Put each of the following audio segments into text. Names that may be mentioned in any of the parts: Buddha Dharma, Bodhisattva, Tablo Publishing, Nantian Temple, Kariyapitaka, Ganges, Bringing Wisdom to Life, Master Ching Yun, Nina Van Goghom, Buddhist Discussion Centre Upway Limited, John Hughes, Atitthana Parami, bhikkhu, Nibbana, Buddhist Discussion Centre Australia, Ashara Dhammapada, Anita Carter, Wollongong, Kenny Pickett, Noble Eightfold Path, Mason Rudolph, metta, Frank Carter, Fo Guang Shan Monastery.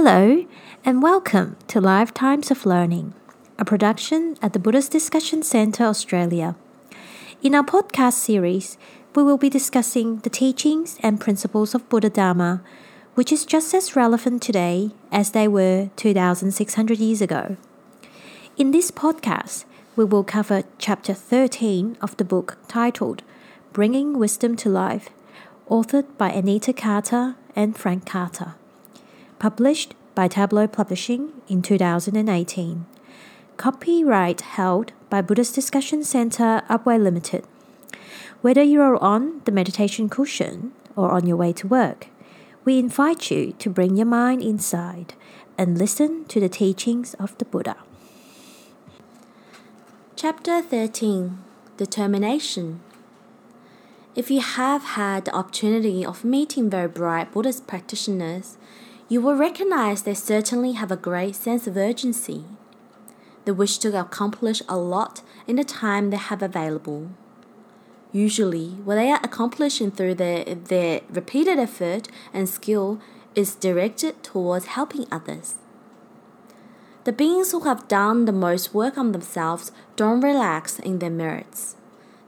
Hello and welcome to Lifetimes of Learning, a production at the Buddhist Discussion Centre Australia. In our podcast series, we will be discussing the teachings and principles of Buddha Dharma, which is just as relevant today as they were 2,600 years ago. In this podcast, we will cover Chapter 13 of the book titled Bringing Wisdom to Life, authored by Anita Carter and Frank Carter. Published by Tablo Publishing in 2018. Copyright held by Buddhist Discussion Centre Upway Limited. Whether you are on the meditation cushion or on your way to work, we invite you to bring your mind inside and listen to the teachings of the Buddha. Chapter 13. Determination. If you have had the opportunity of meeting very bright Buddhist practitioners, you will recognize they certainly have a great sense of urgency, the wish to accomplish a lot in the time they have available. Usually, what they are accomplishing through their repeated effort and skill is directed towards helping others. The beings who have done the most work on themselves don't relax in their merits.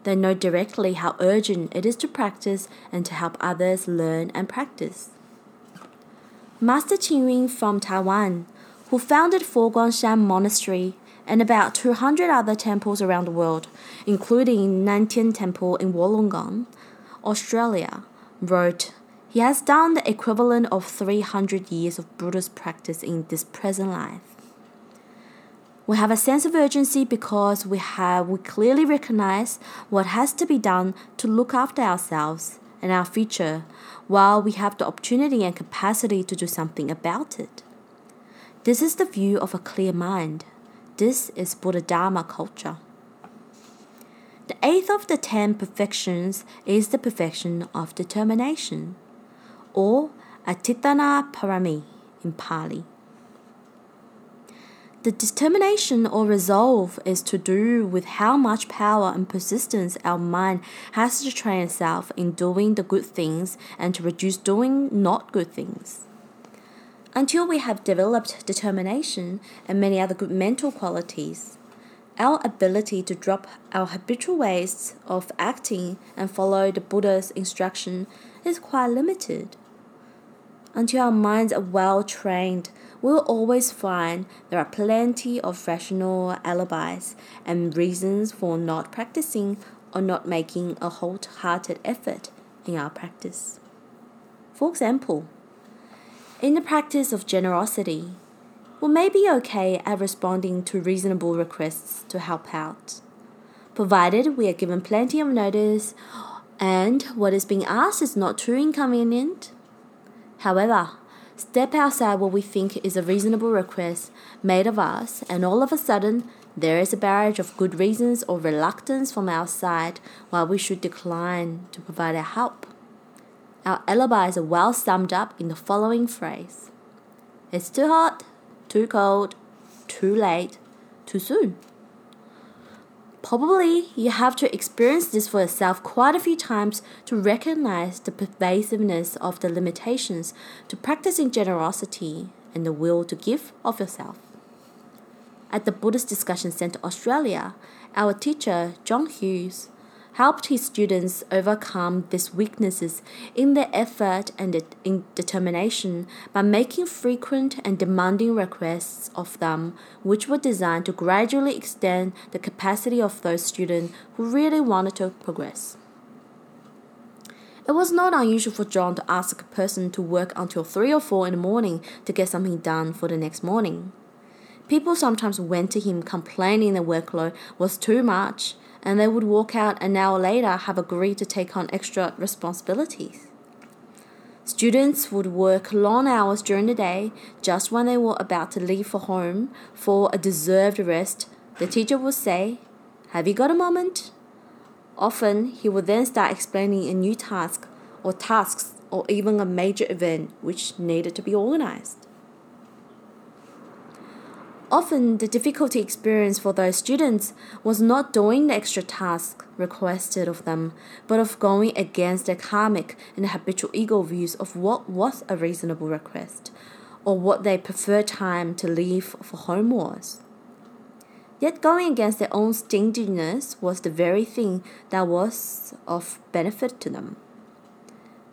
They know directly how urgent it is to practice and to help others learn and practice. Master Ching Yun from Taiwan, who founded Fo Guang Shan Monastery and about 200 other temples around the world, including Nantian Temple in Wollongong, Australia, wrote, "He has done the equivalent of 300 years of Buddhist practice in this present life." We have a sense of urgency because we clearly recognize what has to be done to look after ourselves and our future, while we have the opportunity and capacity to do something about it. This is the view of a clear mind. This is Buddha Dharma culture. The eighth of the 10 perfections is the perfection of determination, or Atitthana Parami in Pali. The determination or resolve is to do with how much power and persistence our mind has to train itself in doing the good things and to reduce doing not good things. Until we have developed determination and many other good mental qualities, our ability to drop our habitual ways of acting and follow the Buddha's instruction is quite limited. Until our minds are well trained, we'll always find there are plenty of rational alibis and reasons for not practicing or not making a wholehearted effort in our practice. For example, in the practice of generosity, we may be okay at responding to reasonable requests to help out, provided we are given plenty of notice and what is being asked is not too inconvenient. However, step outside what we think is a reasonable request made of us, and all of a sudden, there is a barrage of good reasons or reluctance from our side why we should decline to provide our help. Our alibis are well summed up in the following phrase: "It's too hot, too cold, too late, too soon." Probably you have to experience this for yourself quite a few times to recognize the pervasiveness of the limitations to practicing generosity and the will to give of yourself. At the Buddhist Discussion Centre Australia, our teacher, John Hughes, helped his students overcome these weaknesses in their effort and in determination by making frequent and demanding requests of them, which were designed to gradually extend the capacity of those students who really wanted to progress. It was not unusual for John to ask a person to work until 3 or 4 in the morning to get something done for the next morning. People sometimes went to him complaining their workload was too much, and they would walk out an hour later, have agreed to take on extra responsibilities. Students would work long hours during the day. Just when they were about to leave for home for a deserved rest, the teacher would say, "Have you got a moment?" Often, he would then start explaining a new task or tasks or even a major event which needed to be organized. Often, the difficulty experienced for those students was not doing the extra task requested of them, but of going against their karmic and habitual ego views of what was a reasonable request, or what they prefer time to leave for home was. Yet going against their own stinginess was the very thing that was of benefit to them.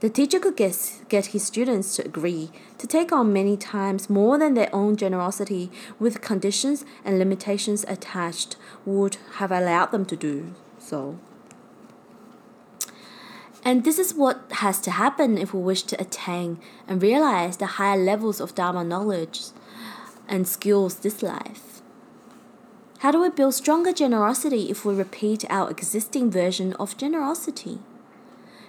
The teacher could get his students to agree to take on many times more than their own generosity with conditions and limitations attached would have allowed them to do so. And this is what has to happen if we wish to attain and realize the higher levels of Dharma knowledge and skills this life. How do we build stronger generosity if we repeat our existing version of generosity?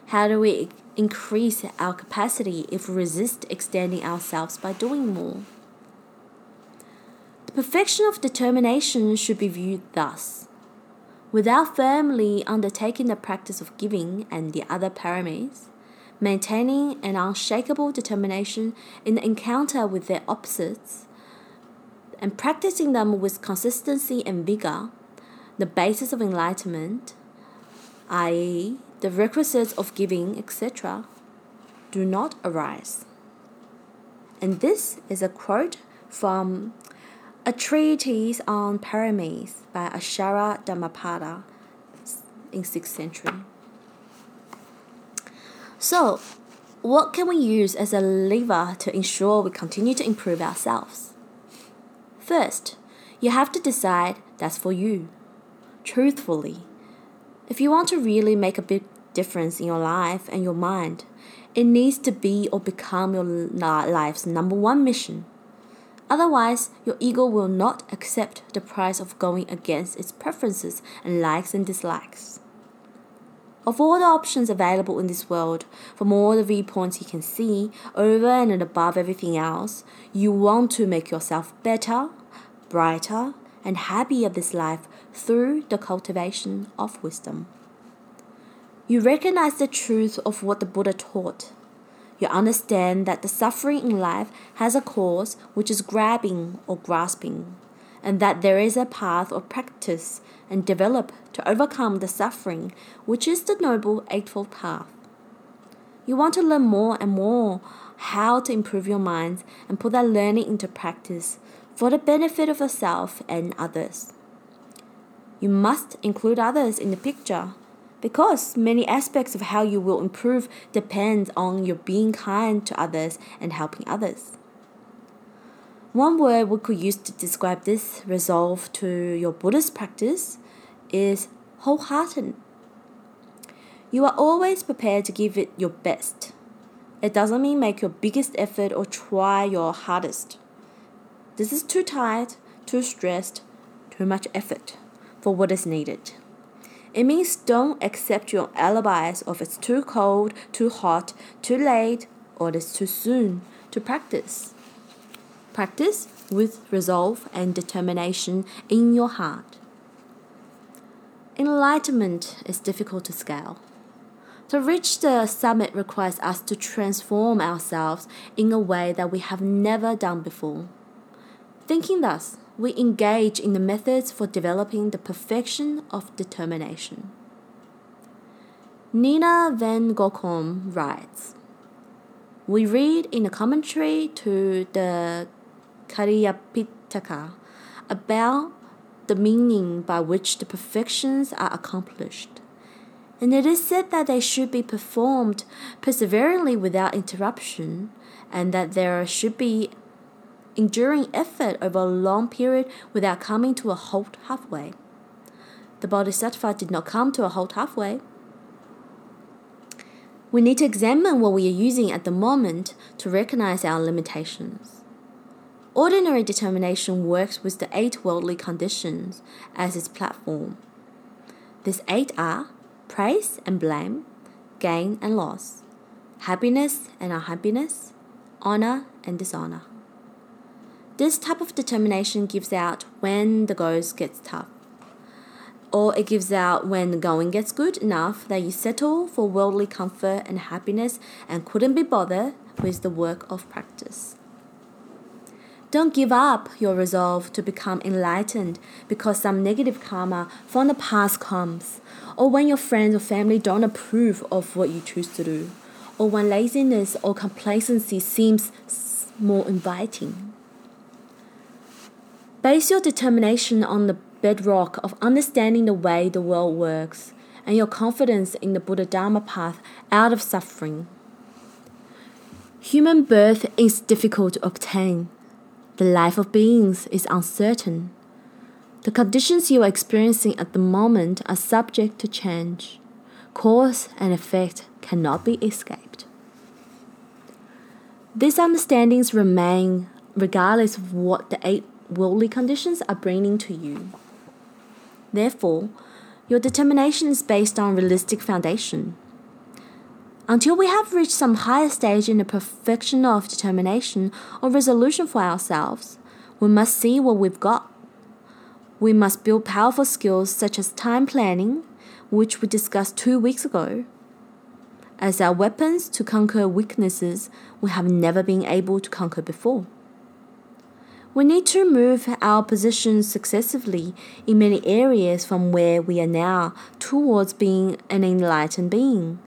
How do we increase our capacity if we resist extending ourselves by doing more? The perfection of determination should be viewed thus. Without firmly undertaking the practice of giving and the other paramis, maintaining an unshakable determination in the encounter with their opposites, and practicing them with consistency and vigor, the basis of enlightenment, i.e., the requisites of giving, etc., do not arise. And this is a quote from A Treatise on Paramis by Ashara Dhammapada in 6th century. So, what can we use as a lever to ensure we continue to improve ourselves? First, you have to decide that's for you, truthfully. If you want to really make a big difference in your life and your mind, it needs to be or become your life's number one mission. Otherwise, your ego will not accept the price of going against its preferences and likes and dislikes. Of all the options available in this world, from all the viewpoints you can see, over and above everything else, you want to make yourself better, brighter, and happy of this life through the cultivation of wisdom. You recognize the truth of what the Buddha taught. You understand that the suffering in life has a cause which is grabbing or grasping, and that there is a path of practice and develop to overcome the suffering, which is the Noble Eightfold Path. You want to learn more and more how to improve your mind and put that learning into practice for the benefit of yourself and others. You must include others in the picture, because many aspects of how you will improve depend on your being kind to others and helping others. One word we could use to describe this resolve to your Buddhist practice is wholehearted. You are always prepared to give it your best. It doesn't mean make your biggest effort or try your hardest. This is too tight, too stressed, too much effort for what is needed. It means don't accept your alibis of it's too cold, too hot, too late, or it's too soon to practice. Practice with resolve and determination in your heart. Enlightenment is difficult to scale. To reach the summit requires us to transform ourselves in a way that we have never done before. Thinking thus, we engage in the methods for developing the perfection of determination. Nina Van Goghom writes, "We read in a commentary to the Kariyapitaka about the meaning by which the perfections are accomplished, and it is said that they should be performed perseveringly without interruption, and that there should be enduring effort over a long period without coming to a halt halfway. The Bodhisattva did not come to a halt halfway. We need to examine what we are using at the moment to recognize our limitations. Ordinary determination works with the 8 worldly conditions as its platform. These 8 are praise and blame, gain and loss, happiness and unhappiness, honor and dishonor. This type of determination gives out when the going gets tough, or it gives out when the going gets good enough that you settle for worldly comfort and happiness and couldn't be bothered with the work of practice. Don't give up your resolve to become enlightened because some negative karma from the past comes, or when your friends or family don't approve of what you choose to do, or when laziness or complacency seems more inviting. Base your determination on the bedrock of understanding the way the world works and your confidence in the Buddha Dharma path out of suffering. Human birth is difficult to obtain. The life of beings is uncertain. The conditions you are experiencing at the moment are subject to change. Cause and effect cannot be escaped. These understandings remain regardless of what the eight worldly conditions are bringing to you. Therefore, your determination is based on realistic foundation. Until we have reached some higher stage in the perfection of determination or resolution for ourselves, we must see what we've got. We must build powerful skills such as time planning, which we discussed 2 weeks ago, as our weapons to conquer weaknesses we have never been able to conquer before. We need to move our positions successively in many areas from where we are now towards being an enlightened being.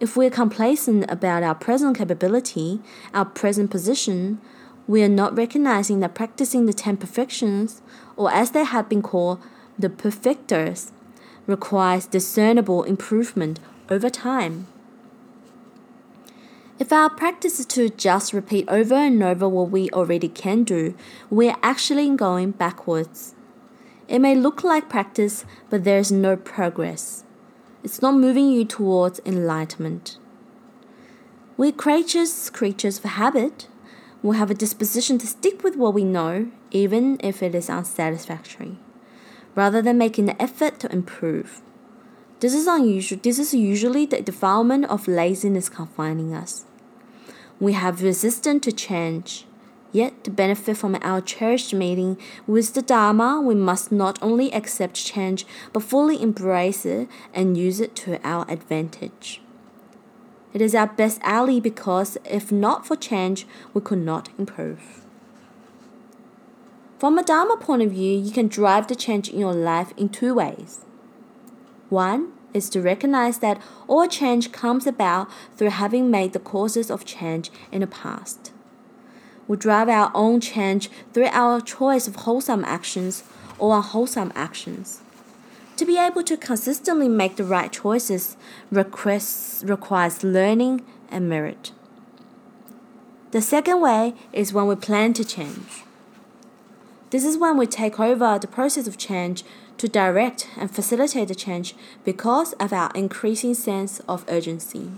If we are complacent about our present capability, our present position, we are not recognizing that practicing the 10 perfections, or as they have been called, the perfectors, requires discernible improvement over time. If our practice is to just repeat over and over what we already can do, we are actually going backwards. It may look like practice, but there is no progress. It's not moving you towards enlightenment. We're creatures of habit. We have a disposition to stick with what we know, even if it is unsatisfactory, rather than making the effort to improve. This is usually the defilement of laziness confining us. We have resistance to change. Yet, to benefit from our cherished meeting with the Dharma, we must not only accept change, but fully embrace it and use it to our advantage. It is our best ally because, if not for change, we could not improve. From a Dharma point of view, you can drive the change in your life in 2 ways. One is to recognize that all change comes about through having made the causes of change in the past. We drive our own change through our choice of wholesome actions or unwholesome actions. To be able to consistently make the right choices requires learning and merit. The second way is when we plan to change. This is when we take over the process of change to direct and facilitate the change because of our increasing sense of urgency.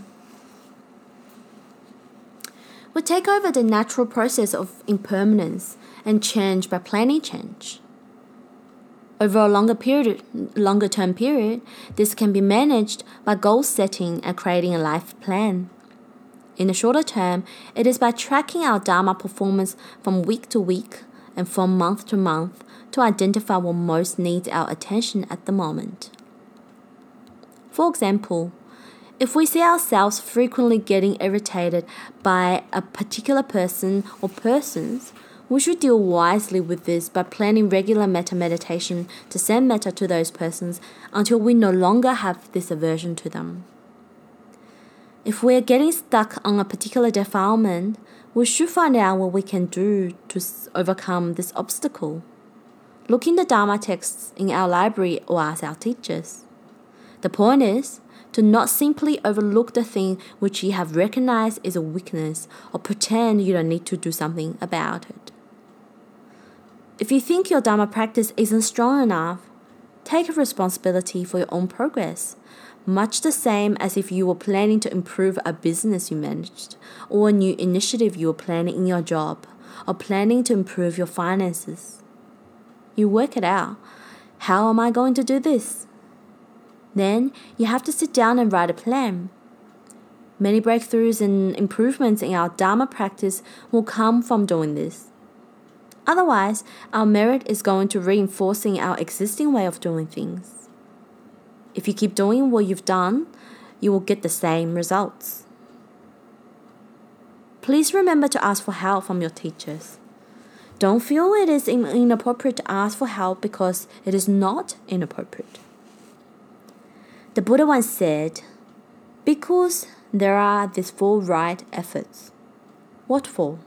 We take over the natural process of impermanence and change by planning change. Over a longer term period, this can be managed by goal setting and creating a life plan. In the shorter term, it is by tracking our Dharma performance from week to week and from month to month to identify what most needs our attention at the moment. For example, if we see ourselves frequently getting irritated by a particular person or persons, we should deal wisely with this by planning regular metta meditation to send metta to those persons until we no longer have this aversion to them. If we are getting stuck on a particular defilement, we should find out what we can do to overcome this obstacle. Look in the Dharma texts in our library or ask our teachers. The point is to not simply overlook the thing which you have recognized is a weakness or pretend you don't need to do something about it. If you think your Dharma practice isn't strong enough, take responsibility for your own progress, much the same as if you were planning to improve a business you managed or a new initiative you were planning in your job or planning to improve your finances. You work it out. How am I going to do this? Then you have to sit down and write a plan. Many breakthroughs and improvements in our Dharma practice will come from doing this. Otherwise, our merit is going to reinforcing our existing way of doing things. If you keep doing what you've done, you will get the same results. Please remember to ask for help from your teachers. Don't feel it is inappropriate to ask for help because it is not inappropriate. The Buddha once said, "Bhikkhus, there are these 4 right efforts." What for?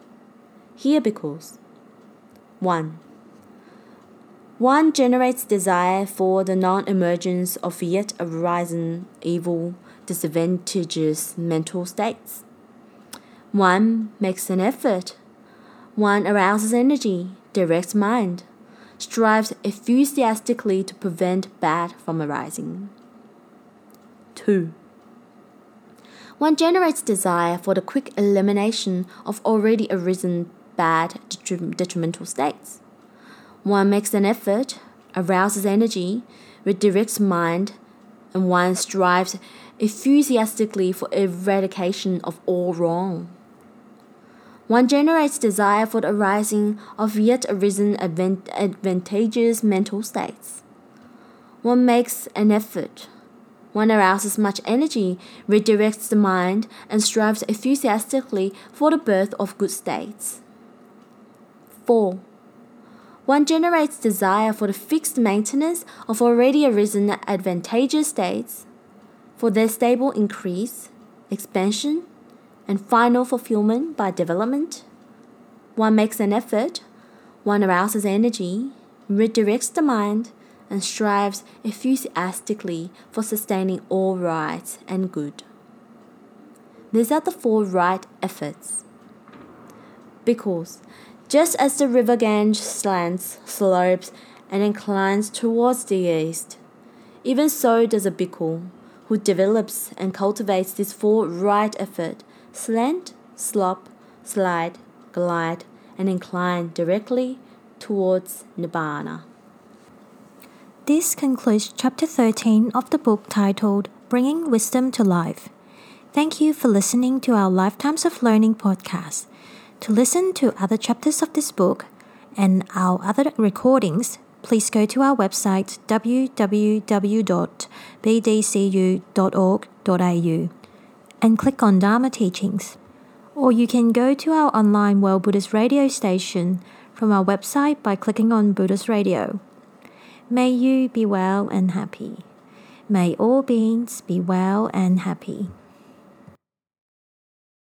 Hear, bhikkhus. 1. One generates desire for the non-emergence of yet arisen evil, disadvantageous mental states. One makes an effort. One arouses energy, directs mind, strives enthusiastically to prevent bad from arising. 2. One generates desire for the quick elimination of already arisen bad detrimental states. One makes an effort, arouses energy, redirects mind, and one strives enthusiastically for eradication of all wrong. One generates desire for the arising of yet arisen advantageous mental states. One makes an effort. One arouses much energy, redirects the mind, and strives enthusiastically for the birth of good states. 4. One generates desire for the fixed maintenance of already arisen advantageous states, for their stable increase, expansion, and final fulfillment by development. One makes an effort, one arouses energy, redirects the mind, and strives enthusiastically for sustaining all right and good. These are the four right efforts. Because, just as the river Ganges slants, slopes, and inclines towards the east, even so does a bhikkhu who develops and cultivates this four right effort, slant, slop, slide, glide, and incline directly towards Nibbana. This concludes Chapter 13 of the book titled Bringing Wisdom to Life. Thank you for listening to our Lifetimes of Learning podcast. To listen to other chapters of this book and our other recordings, please go to our website www.bdcu.org.au and click on Dharma Teachings. Or you can go to our online World Buddhist Radio station from our website by clicking on Buddhist Radio. May you be well and happy. May all beings be well and happy.